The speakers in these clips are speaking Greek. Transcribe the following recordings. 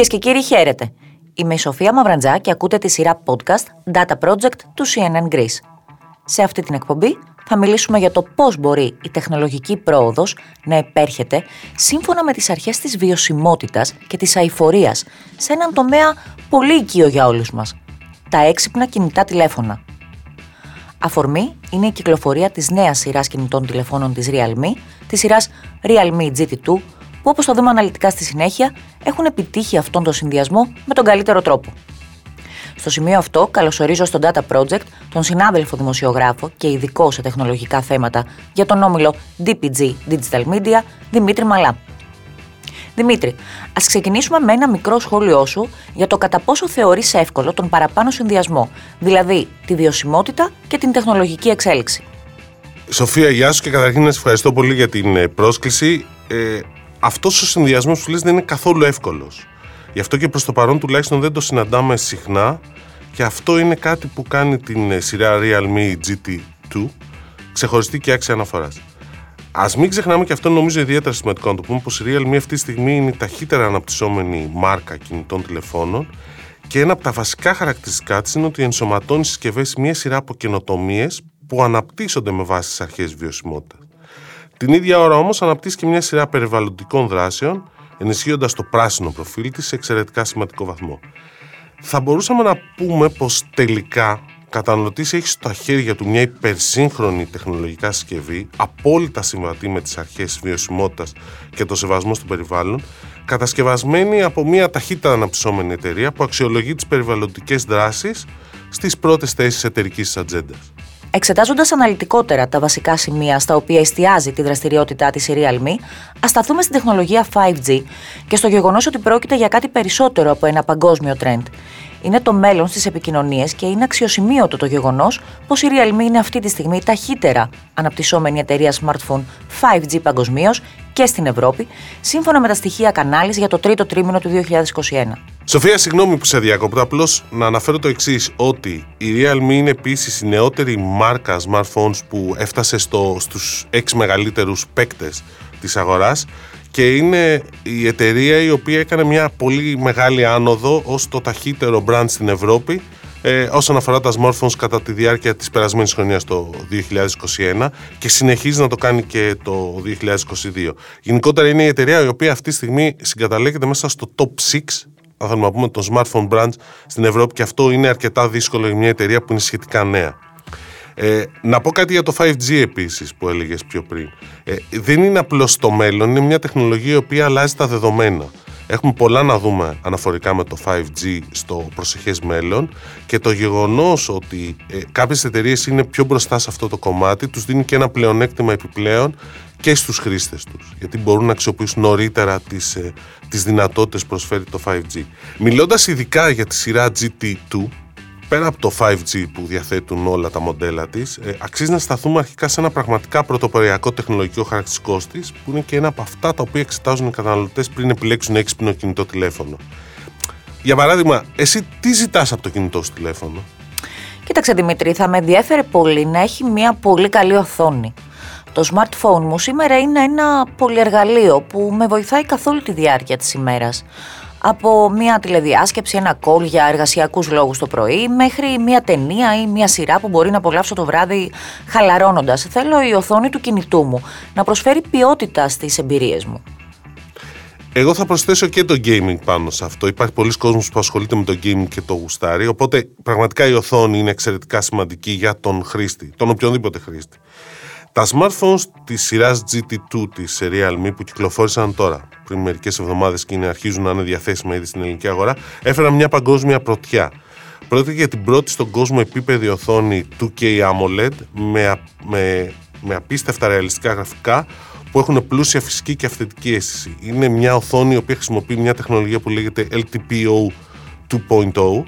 Κυρίες και κύριοι, χαίρετε. Είμαι η Σοφία Μαβραντζά και ακούτε τη σειρά podcast Data Project του CNN Greece. Σε αυτή την εκπομπή θα μιλήσουμε για το πώς μπορεί η τεχνολογική πρόοδος να επέρχεται σύμφωνα με τις αρχές της βιωσιμότητας και της αειφορίας σε έναν τομέα πολύ οικείο για όλους μας, τα έξυπνα κινητά τηλέφωνα. Αφορμή είναι η κυκλοφορία της νέας σειράς κινητών τηλεφώνων της Realme, της σειράς Realme GT2, που όπως θα δούμε αναλυτικά στη συνέχεια, έχουν επιτύχει αυτόν τον συνδυασμό με τον καλύτερο τρόπο. Στο σημείο αυτό, καλωσορίζω στο Data Project τον συνάδελφο δημοσιογράφο και ειδικό σε τεχνολογικά θέματα για τον όμιλο DPG Digital Media, Δημήτρη Μαλά. Δημήτρη, ας ξεκινήσουμε με ένα μικρό σχόλιο σου για το κατά πόσο θεωρείς εύκολο τον παραπάνω συνδυασμό, δηλαδή τη βιωσιμότητα και την τεχνολογική εξέλιξη. Σοφία, γεια σου και καταρχήν να σε ευχαριστώ πολύ για την πρόσκληση. Αυτός ο συνδυασμός που λες δεν είναι καθόλου εύκολος. Γι' αυτό και προς το παρόν τουλάχιστον δεν το συναντάμε συχνά και αυτό είναι κάτι που κάνει την σειρά Realme GT2 ξεχωριστή και άξια αναφοράς. Ας μην ξεχνάμε, και αυτό νομίζω ιδιαίτερα σημαντικό να το πούμε, πως η Realme αυτή τη στιγμή είναι η ταχύτερα αναπτυσσόμενη μάρκα κινητών τηλεφώνων και ένα από τα βασικά χαρακτηριστικά της είναι ότι ενσωματώνει συσκευές μια σειρά από καινοτομίες που αναπτύσσονται με βάση τις αρχές βιωσιμότητας. Την ίδια ώρα όμως αναπτύσσει και μια σειρά περιβαλλοντικών δράσεων, ενισχύοντας το πράσινο προφίλ της σε εξαιρετικά σημαντικό βαθμό. Θα μπορούσαμε να πούμε πως τελικά καταναλωτής έχει στα χέρια του μια υπερσύγχρονη τεχνολογικά συσκευή, απόλυτα συμβατή με τις αρχές βιωσιμότητας και το σεβασμό στο περιβάλλον, κατασκευασμένη από μια ταχύτατα αναπτυσσόμενη εταιρεία που αξιολογεί τις περιβαλλοντικές δράσεις στις πρώτες θέσεις εταιρικής ατζέντας. Εξετάζοντας αναλυτικότερα τα βασικά σημεία στα οποία εστιάζει τη δραστηριότητά της η Realme, ας σταθούμε στην τεχνολογία 5G και στο γεγονός ότι πρόκειται για κάτι περισσότερο από ένα παγκόσμιο τρέντ. Είναι το μέλλον στις επικοινωνίες και είναι αξιοσημείωτο το γεγονός πως η Realme είναι αυτή τη στιγμή η ταχύτερα αναπτυσσόμενη εταιρεία smartphone 5G παγκοσμίως και στην Ευρώπη, σύμφωνα με τα στοιχεία Canalis για το τρίτο τρίμηνο του 2021. Σοφία, συγγνώμη που σε διακόπτω, απλώς να αναφέρω το εξής, ότι η Realme είναι επίσης η νεότερη μάρκα smartphones που έφτασε στους 6 μεγαλύτερους παίκτες της αγοράς και είναι η εταιρεία η οποία έκανε μια πολύ μεγάλη άνοδο ως το ταχύτερο brand στην Ευρώπη όσον αφορά τα smartphones κατά τη διάρκεια της περασμένης χρονιάς το 2021 και συνεχίζει να το κάνει και το 2022. Γενικότερα είναι η εταιρεία η οποία αυτή τη στιγμή συγκαταλέγεται μέσα στο top 6, αν θέλουμε να πούμε, των smartphone brands στην Ευρώπη και αυτό είναι αρκετά δύσκολο για μια εταιρεία που είναι σχετικά νέα. Να πω κάτι για το 5G επίσης που έλεγες πιο πριν. Δεν είναι απλώς το μέλλον, είναι μια τεχνολογία η οποία αλλάζει τα δεδομένα. Έχουμε πολλά να δούμε αναφορικά με το 5G στο προσεχές μέλλον και το γεγονός ότι κάποιες εταιρείες είναι πιο μπροστά σε αυτό το κομμάτι τους δίνει και ένα πλεονέκτημα επιπλέον και στους χρήστες τους, γιατί μπορούν να αξιοποιήσουν νωρίτερα τις δυνατότητες που προσφέρει το 5G. Μιλώντας ειδικά για τη σειρά GT2, πέρα από το 5G που διαθέτουν όλα τα μοντέλα της, αξίζει να σταθούμε αρχικά σε ένα πραγματικά πρωτοποριακό τεχνολογικό χαρακτηριστικό της, που είναι και ένα από αυτά τα οποία εξετάζουν οι καταναλωτές πριν επιλέξουν έξυπνο κινητό τηλέφωνο. Για παράδειγμα, εσύ τι ζητάς από το κινητό σου τηλέφωνο? Κοίταξε Δημήτρη, θα με ενδιέφερε πολύ να έχει μια πολύ καλή οθόνη. Το smartphone μου σήμερα είναι ένα πολυεργαλείο που με βοηθάει καθ' όλη τη διάρκεια της ημέρας. Από μια τηλεδιάσκεψη, ένα call για εργασιακούς λόγους το πρωί, μέχρι μια ταινία ή μια σειρά που μπορεί να απολαύσω το βράδυ χαλαρώνοντας. Θέλω η οθόνη του κινητού μου να προσφέρει ποιότητα στις εμπειρίες μου. Εγώ θα προσθέσω και το gaming πάνω σε αυτό. Υπάρχει πολλοί κόσμος που ασχολείται με το gaming και το γουστάρει. Οπότε πραγματικά η οθόνη είναι εξαιρετικά σημαντική για τον χρήστη, τον οποιονδήποτε χρήστη. Τα smartphones της σειράς GT2 της Realme που κυκλοφόρησαν τώρα πριν μερικές εβδομάδες και αρχίζουν να είναι διαθέσιμα ήδη στην ελληνική αγορά, έφεραν μια παγκόσμια πρωτιά. Πρόκειται για την πρώτη στον κόσμο επίπεδη οθόνη 2K AMOLED με απίστευτα ρεαλιστικά γραφικά που έχουν πλούσια φυσική και αυθεντική αίσθηση. Είναι μια οθόνη η οποία χρησιμοποιεί μια τεχνολογία που λέγεται LTPO 2.0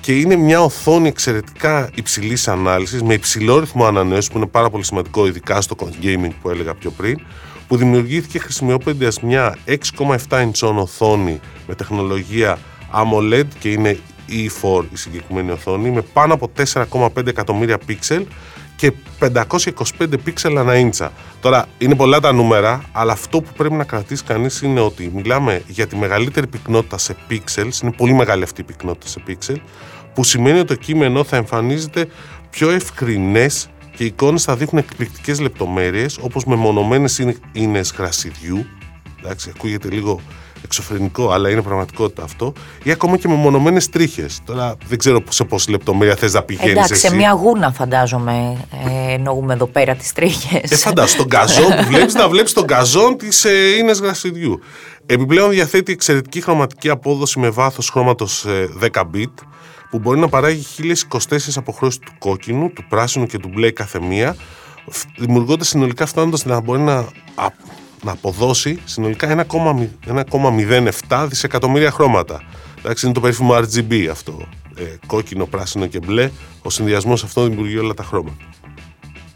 και είναι μια οθόνη εξαιρετικά υψηλής ανάλυσης, με υψηλό ρυθμό ανανέωσης που είναι πάρα πολύ σημαντικό, ειδικά στο gaming που έλεγα πιο πριν, που δημιουργήθηκε χρησιμοποιώντας μια 6,7 ιντσών οθόνη με τεχνολογία AMOLED και είναι E4 η συγκεκριμένη οθόνη, με πάνω από 4,5 εκατομμύρια πίξελ και 525 πίξελ ανά ίντσα. Τώρα, είναι πολλά τα νούμερα, αλλά αυτό που πρέπει να κρατήσει κανείς είναι ότι μιλάμε για τη μεγαλύτερη πυκνότητα σε πίξελ, είναι πολύ μεγάλη αυτή η πυκνότητα σε πίξελ, που σημαίνει ότι το κείμενο θα εμφανίζεται πιο ευκρινές και οι εικόνες θα δείχνουν εκπληκτικές λεπτομέρειες, όπως μεμονωμένες ίνες γρασιδιού. Εντάξει, ακούγεται λίγο εξωφρενικό, αλλά είναι πραγματικότητα αυτό. Ή ακόμα και μεμονωμένες τρίχες. Τώρα δεν ξέρω σε πόση λεπτομέρεια θες να πηγαίνεις. Εντάξει, σε μια γούνα φαντάζομαι εννοούμε εδώ πέρα τις τρίχες. Φαντάζομαι τον καζόν που βλέπεις, να βλέπεις τον καζόν της ίνες γρασιδιού. Επιπλέον διαθέτει εξαιρετική χρωματική απόδοση με βάθος χρώματος 10 bit, που μπορεί να παράγει 1024 αποχρώσεις του κόκκινου, του πράσινου και του μπλε κάθε μία, δημιουργώντας συνολικά, φτάνοντας να μπορεί να αποδώσει συνολικά 1,07 δισεκατομμύρια χρώματα. Εντάξει, είναι το περίφημο RGB αυτό. Κόκκινο, πράσινο και μπλε. Ο συνδυασμός αυτό δημιουργεί όλα τα χρώματα.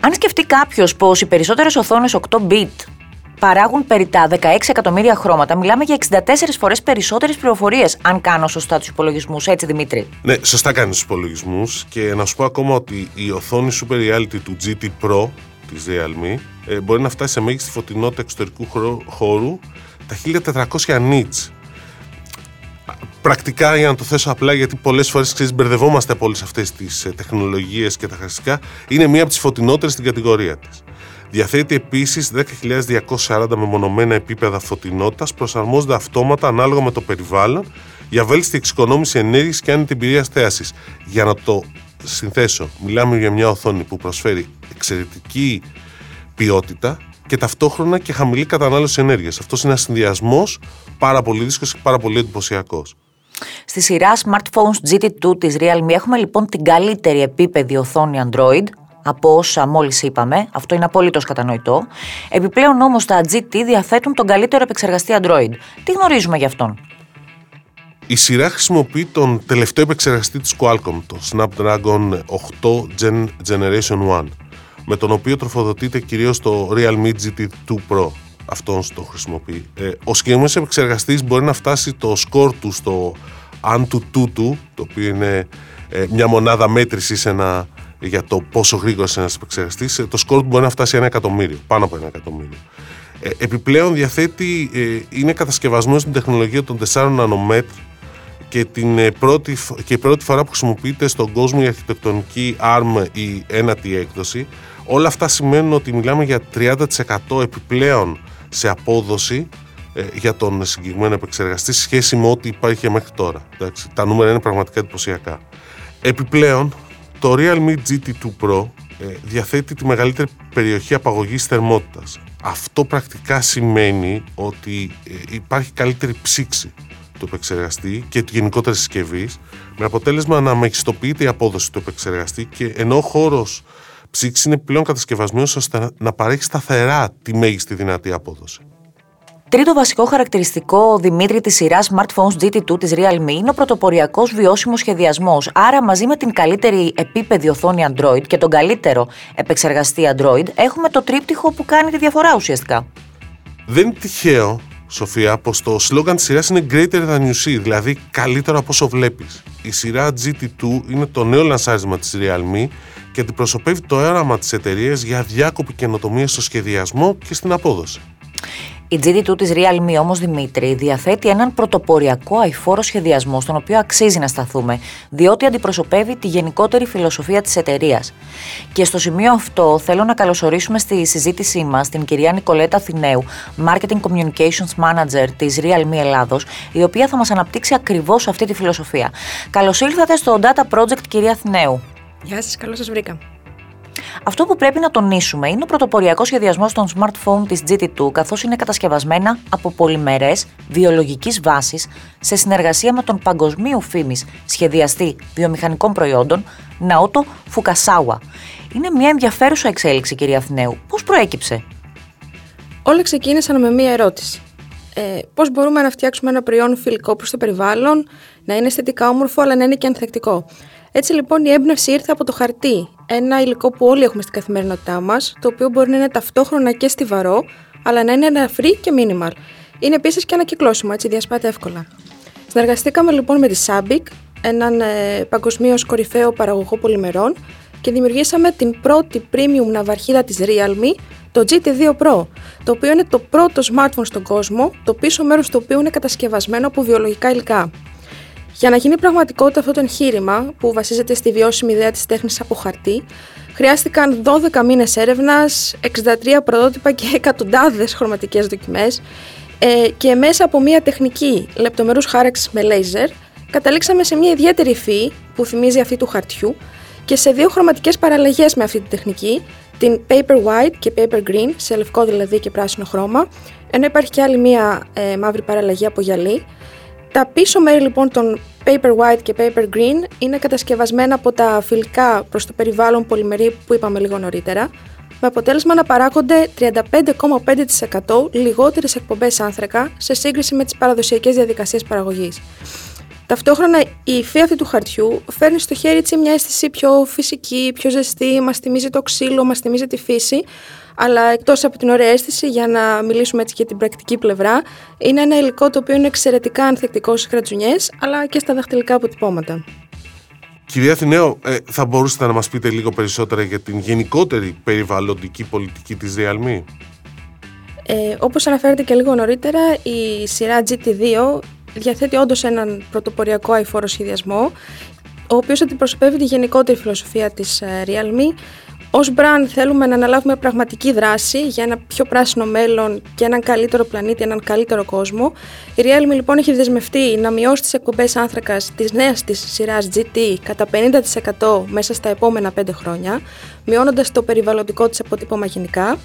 Αν σκεφτεί κάποιος πως οι περισσότερες οθόνες 8-bit παράγουν περί τα 16 εκατομμύρια χρώματα, μιλάμε για 64 φορές περισσότερες πληροφορίες, αν κάνω σωστά τους υπολογισμούς, έτσι Δημήτρη? Ναι, σωστά κάνεις τους υπολογισμούς, και να σου πω ακόμα ότι η οθόνη Super Reality του GT Pro της Realme μπορεί να φτάσει σε μέγιστη φωτεινότητα εξωτερικού χώρου τα 1400 nits. Πρακτικά, για να το θέσω απλά, γιατί πολλές φορές μπερδευόμαστε από όλες αυτές τις τεχνολογίες και τα χαρακτηριστικά, είναι μία από τις φωτεινότερες στην κατηγορία της. Διαθέτει επίσης 10.240 μεμονωμένα επίπεδα φωτεινότητας, προσαρμόζονται αυτόματα ανάλογα με το περιβάλλον για βέλτιστη εξοικονόμηση ενέργειας και άνετη εμπειρία θέασης. Για να το συνθέσω, μιλάμε για μια οθόνη που προσφέρει εξαιρετική ποιότητα και ταυτόχρονα και χαμηλή κατανάλωση ενέργειας. Αυτός είναι ένας συνδυασμός πάρα πολύ δύσκολος και πάρα πολύ εντυπωσιακός. Στη σειρά smartphones GT2 της Realme έχουμε λοιπόν την καλύτερη επίπεδη οθόνη Android από όσα μόλις είπαμε, αυτό είναι απολύτως κατανοητό. Επιπλέον όμως τα GT διαθέτουν τον καλύτερο επεξεργαστή Android. Τι γνωρίζουμε γι' αυτόν? Η σειρά χρησιμοποιεί τον τελευταίο επεξεργαστή της Qualcomm, το Snapdragon 8 Gen Generation 1, με τον οποίο τροφοδοτείται κυρίως το Realme GT2 Pro. Αυτόν το χρησιμοποιεί. Ο συγκεκριμένος επεξεργαστής μπορεί να φτάσει το σκορ του στο Antutu, το οποίο είναι μια μονάδα μέτρησης για το πόσο γρήγορος είναι ένας επεξεργαστής. Το σκορ του μπορεί να φτάσει 1 εκατομμύριο, πάνω από 1 εκατομμύριο. Επιπλέον διαθέτει, είναι κατασκευασμένο στην τεχνολογία των 4 νανομέτρ και η πρώτη φορά που χρησιμοποιείται στον κόσμο η αρχιτεκτονική ARM η ένατη έκδοση. Όλα αυτά σημαίνουν ότι μιλάμε για 30% επιπλέον σε απόδοση για τον συγκεκριμένο επεξεργαστή σε σχέση με ό,τι υπάρχει μέχρι τώρα. Εντάξει, τα νούμερα είναι πραγματικά εντυπωσιακά. Επιπλέον, το Realme GT2 Pro διαθέτει τη μεγαλύτερη περιοχή απαγωγής θερμότητας. Αυτό πρακτικά σημαίνει ότι υπάρχει καλύτερη ψήξη του επεξεργαστή και του γενικότερης συσκευής, με αποτέλεσμα να μεγιστοποιείται η απόδοση του επεξεργαστή, και ενώ ο χώρος ψήξης είναι πλέον κατασκευασμένος ώστε να παρέχει σταθερά τη μέγιστη δυνατή απόδοση. Τρίτο βασικό χαρακτηριστικό, Δημήτρη, της σειράς smartphones GT2 της Realme είναι ο πρωτοποριακός βιώσιμος σχεδιασμός. Άρα, μαζί με την καλύτερη επίπεδη οθόνη Android και τον καλύτερο επεξεργαστή Android, έχουμε το τρίπτυχο που κάνει τη διαφορά ουσιαστικά. Δεν είναι τυχαίο, Σοφία, πως το σλόγγαν της σειράς είναι Greater than you see, δηλαδή καλύτερο από όσο βλέπεις. Η σειρά GT2 είναι το νέο λανσάρισμα της Realme και αντιπροσωπεύει το όραμα της εταιρείας για αδιάκοπη καινοτομία στο σχεδιασμό και στην απόδοση. Η GT2 της Realme όμως, Δημήτρη, διαθέτει έναν πρωτοποριακό αηφόρο σχεδιασμό, στον οποίο αξίζει να σταθούμε, διότι αντιπροσωπεύει τη γενικότερη φιλοσοφία της εταιρείας. Και στο σημείο αυτό θέλω να καλωσορίσουμε στη συζήτησή μας την κυρία Νικολέτα Αθηναίου, Marketing Communications Manager της Realme Ελλάδος, η οποία θα μας αναπτύξει ακριβώς αυτή τη φιλοσοφία. Καλώς ήλθατε στο Data Project, κυρία Αθηναίου. Γεια σας, καλώς σας βρήκα. Αυτό που πρέπει να τονίσουμε είναι ο πρωτοποριακός σχεδιασμός των smartphone της GT2, καθώς είναι κατασκευασμένα από πολυμερές βιολογικής βάσης σε συνεργασία με τον παγκοσμίου φήμης σχεδιαστή βιομηχανικών προϊόντων Ναότο Φουκασάουα. Είναι μια ενδιαφέρουσα εξέλιξη, κυρία Αθηναίου. Πώς προέκυψε? Όλα ξεκίνησαν με μια ερώτηση. Πώς μπορούμε να φτιάξουμε ένα προϊόν φιλικό προς το περιβάλλον, να είναι αισθητικά όμορφο, αλλά να είναι και ανθεκτικό. Έτσι λοιπόν η έμπνευση ήρθε από το χαρτί, ένα υλικό που όλοι έχουμε στην καθημερινότητά μας, το οποίο μπορεί να είναι ταυτόχρονα και στιβαρό, αλλά να είναι ελαφρύ και minimal. Είναι επίσης και ανακυκλώσιμο, έτσι διασπάται εύκολα. Συνεργαστήκαμε λοιπόν με τη Subic, έναν παγκοσμίως κορυφαίο παραγωγό πολυμερών, και δημιουργήσαμε την πρώτη premium ναυαρχίδα της Realme, το GT2 Pro, το οποίο είναι το πρώτο smartphone στον κόσμο, το πίσω μέρος του οποίου είναι κατασκευασμένο από βιολογικά υλικά. Για να γίνει πραγματικότητα αυτό το εγχείρημα, που βασίζεται στη βιώσιμη ιδέα της τέχνης από χαρτί, χρειάστηκαν 12 μήνες έρευνας, 63 πρωτότυπα και εκατοντάδες χρωματικές δοκιμές, και μέσα από μια τεχνική λεπτομερούς χάραξης με λέιζερ, καταλήξαμε σε μια ιδιαίτερη φύη που θυμίζει αυτή του χαρτιού και σε δύο χρωματικές παραλλαγές με αυτή τη τεχνική, την Paper White και Paper Green, σε λευκό δηλαδή και πράσινο χρώμα, ενώ υπάρχει και άλλη μια μαύρη παραλλαγή από γυαλί. Τα πίσω μέρη λοιπόν των Paper White και Paper Green είναι κατασκευασμένα από τα φιλικά προς το περιβάλλον πολυμερή που είπαμε λίγο νωρίτερα, με αποτέλεσμα να παράγονται 35,5% λιγότερες εκπομπές άνθρακα σε σύγκριση με τις παραδοσιακές διαδικασίες παραγωγής. Ταυτόχρονα η υφή αυτή του χαρτιού φέρνει στο χέρι έτσι μια αίσθηση πιο φυσική, πιο ζεστή, μας θυμίζει το ξύλο, μας θυμίζει τη φύση, αλλά εκτός από την ωραία αίσθηση, για να μιλήσουμε έτσι και την πρακτική πλευρά, είναι ένα υλικό το οποίο είναι εξαιρετικά ανθεκτικό στις κρατσουνιές, αλλά και στα δαχτυλικά αποτυπώματα. Κυρία Αθηναίου, θα μπορούσατε να μας πείτε λίγο περισσότερα για την γενικότερη περιβαλλοντική πολιτική της Realme? Όπως αναφέρατε και λίγο νωρίτερα, η σειρά GT2 διαθέτει όντως έναν πρωτοποριακό αειφόρο σχεδιασμό, ο οποίος αντιπροσωπεύει τη γενικότερη φιλοσοφία της Realme. Ως brand θέλουμε να αναλάβουμε πραγματική δράση για ένα πιο πράσινο μέλλον και έναν καλύτερο πλανήτη, έναν καλύτερο κόσμο. Η Realme λοιπόν έχει δεσμευτεί να μειώσει τις εκπομπές άνθρακας της νέας της σειράς GT κατά 50% μέσα στα επόμενα 5 χρόνια, μειώνοντας το περιβαλλοντικό της αποτύπωμα γενικά.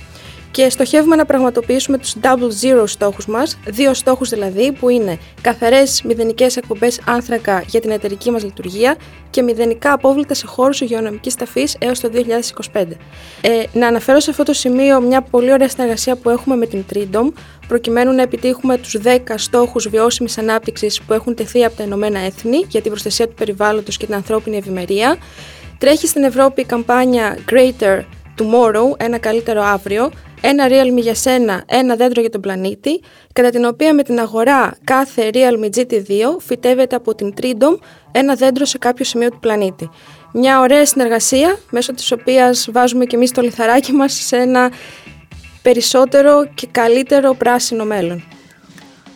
Και στοχεύουμε να πραγματοποιήσουμε τους double zero στόχους μας, δύο στόχους δηλαδή, που είναι καθαρές μηδενικές εκπομπές άνθρακα για την εταιρική μας λειτουργία και μηδενικά απόβλητα σε χώρους υγειονομικής ταφής έως το 2025. Να αναφέρω σε αυτό το σημείο μια πολύ ωραία συνεργασία που έχουμε με την Treedom, προκειμένου να επιτύχουμε τους 10 στόχους βιώσιμης ανάπτυξης που έχουν τεθεί από τα Ηνωμένα Έθνη για την προστασία του περιβάλλοντος και την ανθρώπινη ευημερία. Τρέχει στην Ευρώπη η καμπάνια Greater Tomorrow, ένα καλύτερο αύριο, ένα Realme για σένα, ένα δέντρο για τον πλανήτη, κατά την οποία με την αγορά κάθε Realme GT2 φυτεύεται από την Treedom ένα δέντρο σε κάποιο σημείο του πλανήτη. Μια ωραία συνεργασία, μέσω της οποίας βάζουμε και εμείς το λιθαράκι μας σε ένα περισσότερο και καλύτερο πράσινο μέλλον.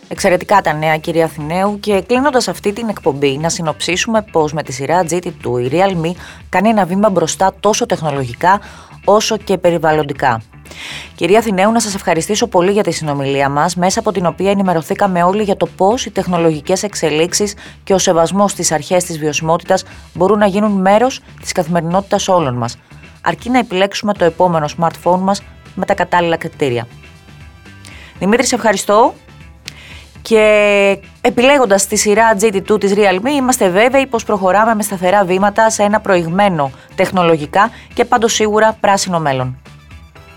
Εξαιρετικά τα νέα, κυρία Αθηναίου, και κλείνοντας αυτή την εκπομπή να συνοψίσουμε πως με τη σειρά GT2 η Realme κάνει ένα βήμα μπροστά τόσο τεχνολογικά όσο και περιβαλλοντικά. Κυρία Αθηναίου, να σας ευχαριστήσω πολύ για τη συνομιλία μας, μέσα από την οποία ενημερωθήκαμε όλοι για το πώς οι τεχνολογικές εξελίξεις και ο σεβασμός στις αρχές της βιωσιμότητας μπορούν να γίνουν μέρος της καθημερινότητας όλων μας, αρκεί να επιλέξουμε το επόμενο smartphone μας με τα κατάλληλα κριτήρια. Δημήτρη, σε ευχαριστώ. Και επιλέγοντας τη σειρά GT2 της Realme, είμαστε βέβαιοι πως προχωράμε με σταθερά βήματα σε ένα προηγμένο τεχνολογικά και πάντως σίγουρα πράσινο μέλλον.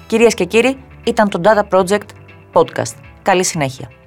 Κυρίες και κύριοι, ήταν το Data Project Podcast. Καλή συνέχεια.